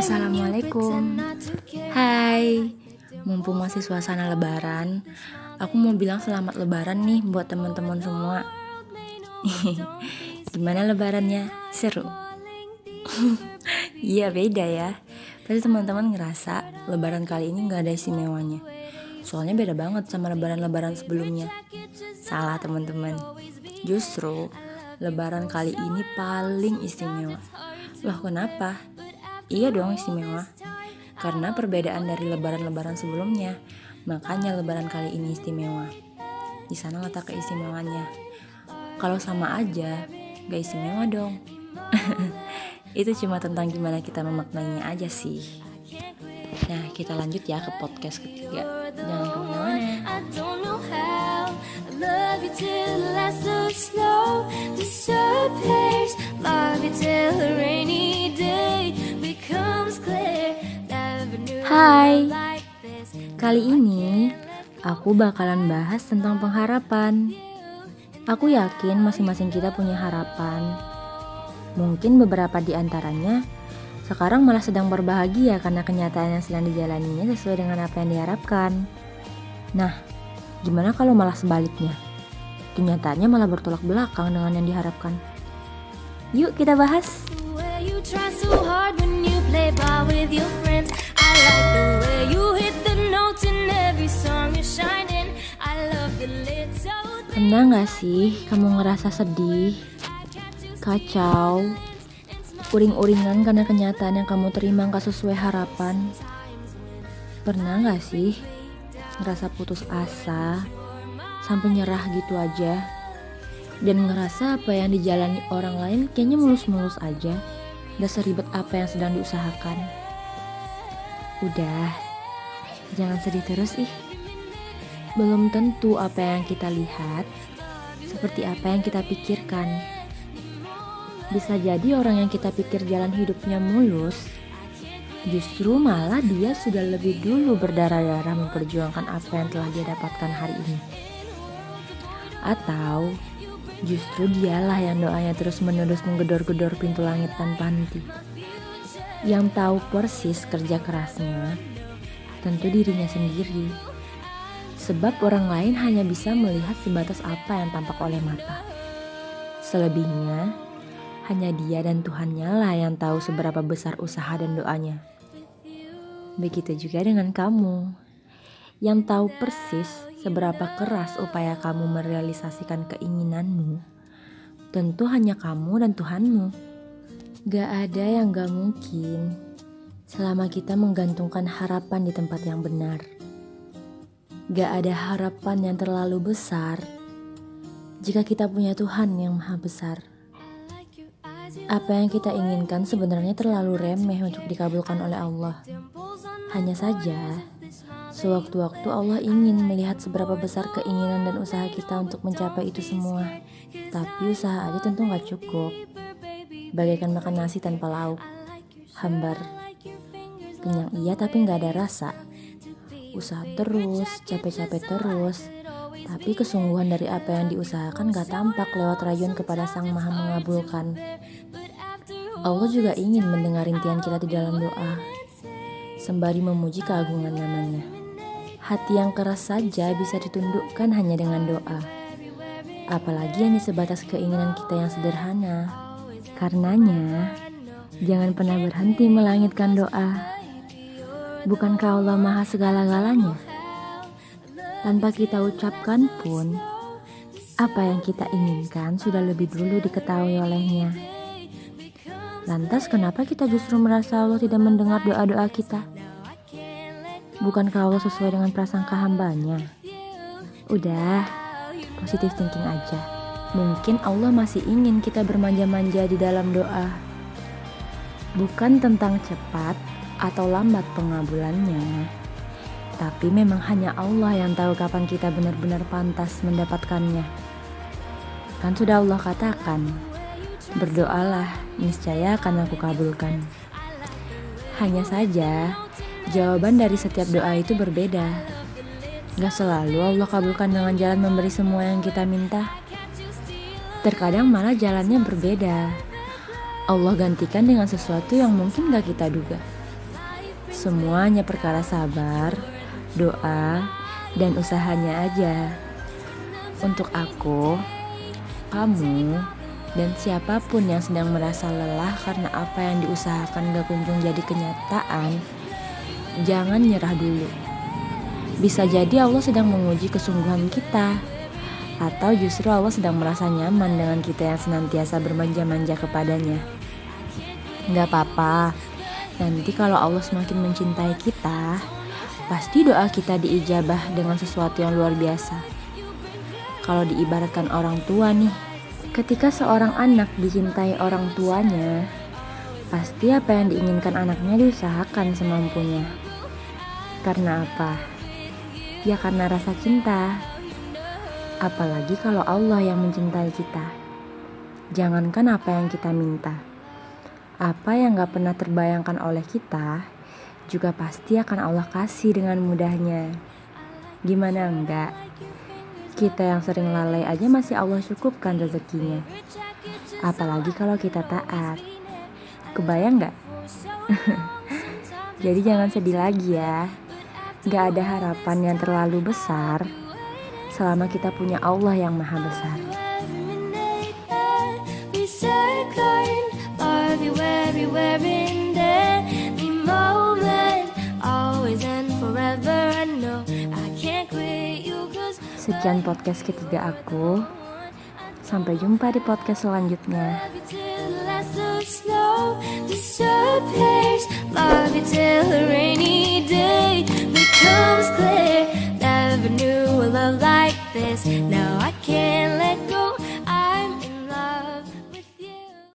Assalamualaikum. Hai, mumpung masih suasana lebaran, aku mau bilang selamat lebaran nih buat teman-teman semua. Gimana lebarannya? Seru? Iya beda ya. Pasti teman-teman ngerasa lebaran kali ini gak ada istimewanya. Soalnya beda banget sama lebaran-lebaran sebelumnya. Salah teman-teman. Justru lebaran kali ini paling istimewa. Loh kenapa? Iya dong istimewa, karena perbedaan dari lebaran-lebaran sebelumnya. Makanya lebaran kali ini istimewa. Di sana letak keistimewaannya. Kalau sama aja, gak istimewa dong. Itu cuma tentang gimana kita memaknainya aja sih. Nah, kita lanjut ya ke podcast ketiga. Jangan kemana-mana. Hai, kali ini aku bakalan bahas tentang pengharapan. Aku yakin masing-masing kita punya harapan. Mungkin beberapa di antaranya sekarang malah sedang berbahagia karena kenyataan yang sedang dijalaninya sesuai dengan apa yang diharapkan. Nah, gimana kalau malah sebaliknya? Kenyataannya malah bertolak belakang dengan yang diharapkan. Yuk kita bahas. Pernah gak sih kamu ngerasa sedih, kacau, uring-uringan karena kenyataan yang kamu terima gak sesuai harapan? Pernah gak sih ngerasa putus asa sampai nyerah gitu aja, dan ngerasa apa yang dijalani orang lain kayaknya mulus-mulus aja, gak seribet apa yang sedang diusahakan? Udah, jangan sedih terus ih. Belum tentu apa yang kita lihat seperti apa yang kita pikirkan. Bisa jadi orang yang kita pikir jalan hidupnya mulus, justru malah dia sudah lebih dulu berdarah-darah memperjuangkan apa yang telah dia dapatkan hari ini. Atau justru dialah yang doanya terus-menerus menggedor-gedor pintu langit tanpa henti. Yang tahu persis kerja kerasnya tentu dirinya sendiri. Sebab orang lain hanya bisa melihat sebatas apa yang tampak oleh mata. Selebihnya, hanya dia dan Tuhannya lah yang tahu seberapa besar usaha dan doanya. Begitu juga dengan kamu, yang tahu persis seberapa keras upaya kamu merealisasikan keinginanmu. Tentu hanya kamu dan Tuhanmu. Gak ada yang gak mungkin selama kita menggantungkan harapan di tempat yang benar. Gak ada harapan yang terlalu besar jika kita punya Tuhan yang maha besar. Apa yang kita inginkan sebenarnya terlalu remeh untuk dikabulkan oleh Allah. Hanya saja, sewaktu-waktu Allah ingin melihat seberapa besar keinginan dan usaha kita untuk mencapai itu semua. Tapi usaha aja tentu gak cukup. Bagaikan makan nasi tanpa lauk, hambar. Kenyang iya tapi gak ada rasa. Usaha terus, capek-capek terus, tapi kesungguhan dari apa yang diusahakan gak tampak lewat rayuan kepada Sang Maha Mengabulkan. Allah juga ingin mendengar rintian kita di dalam doa, sembari memuji keagungan namanya. Hati yang keras saja bisa ditundukkan hanya dengan doa, apalagi hanya sebatas keinginan kita yang sederhana. Karenanya, jangan pernah berhenti melangitkan doa. Bukankah Allah maha segala-galanya? Tanpa kita ucapkan pun, apa yang kita inginkan sudah lebih dulu diketahui olehnya. Lantas kenapa kita justru merasa Allah tidak mendengar doa-doa kita? Bukankah Allah sesuai dengan prasangka hambanya? Udah, positive thinking aja. Mungkin Allah masih ingin kita bermanja-manja di dalam doa. Bukan tentang cepat atau lambat pengabulannya, tapi memang hanya Allah yang tahu kapan kita benar-benar pantas mendapatkannya. Kan sudah Allah katakan, berdoalah, niscaya akan aku kabulkan. Hanya saja, jawaban dari setiap doa itu berbeda. Gak selalu Allah kabulkan dengan jalan memberi semua yang kita minta. Terkadang malah jalannya berbeda. Allah gantikan dengan sesuatu yang mungkin gak kita duga. Semuanya perkara sabar, doa, dan usahanya aja. Untuk aku, kamu, dan siapapun yang sedang merasa lelah karena apa yang diusahakan gak kunjung jadi kenyataan, jangan nyerah dulu. Bisa jadi Allah sedang menguji kesungguhan kita, atau justru Allah sedang merasa nyaman dengan kita yang senantiasa bermanja-manja kepadanya. Gak apa-apa, nanti kalau Allah semakin mencintai kita, pasti doa kita diijabah dengan sesuatu yang luar biasa. Kalau diibaratkan orang tua nih, ketika seorang anak dicintai orang tuanya, pasti apa yang diinginkan anaknya diusahakan semampunya. Karena apa? Ya karena rasa cinta. Apalagi kalau Allah yang mencintai kita. Jangankan apa yang kita minta, apa yang gak pernah terbayangkan oleh kita juga pasti akan Allah kasih dengan mudahnya. Gimana enggak? Kita yang sering lalai aja masih Allah cukupkan rezekinya. Apalagi kalau kita taat. Kebayang gak? Jadi jangan sedih lagi ya. Gak ada harapan yang terlalu besar selama kita punya Allah yang maha besar. Everywhere in any moment, always and forever. No, I can't quit you cause. Sekian podcast ketiga aku. Sampai jumpa di podcast selanjutnya. Love you till a rainy day becomes clear. Never knew a love like this. Now I can't.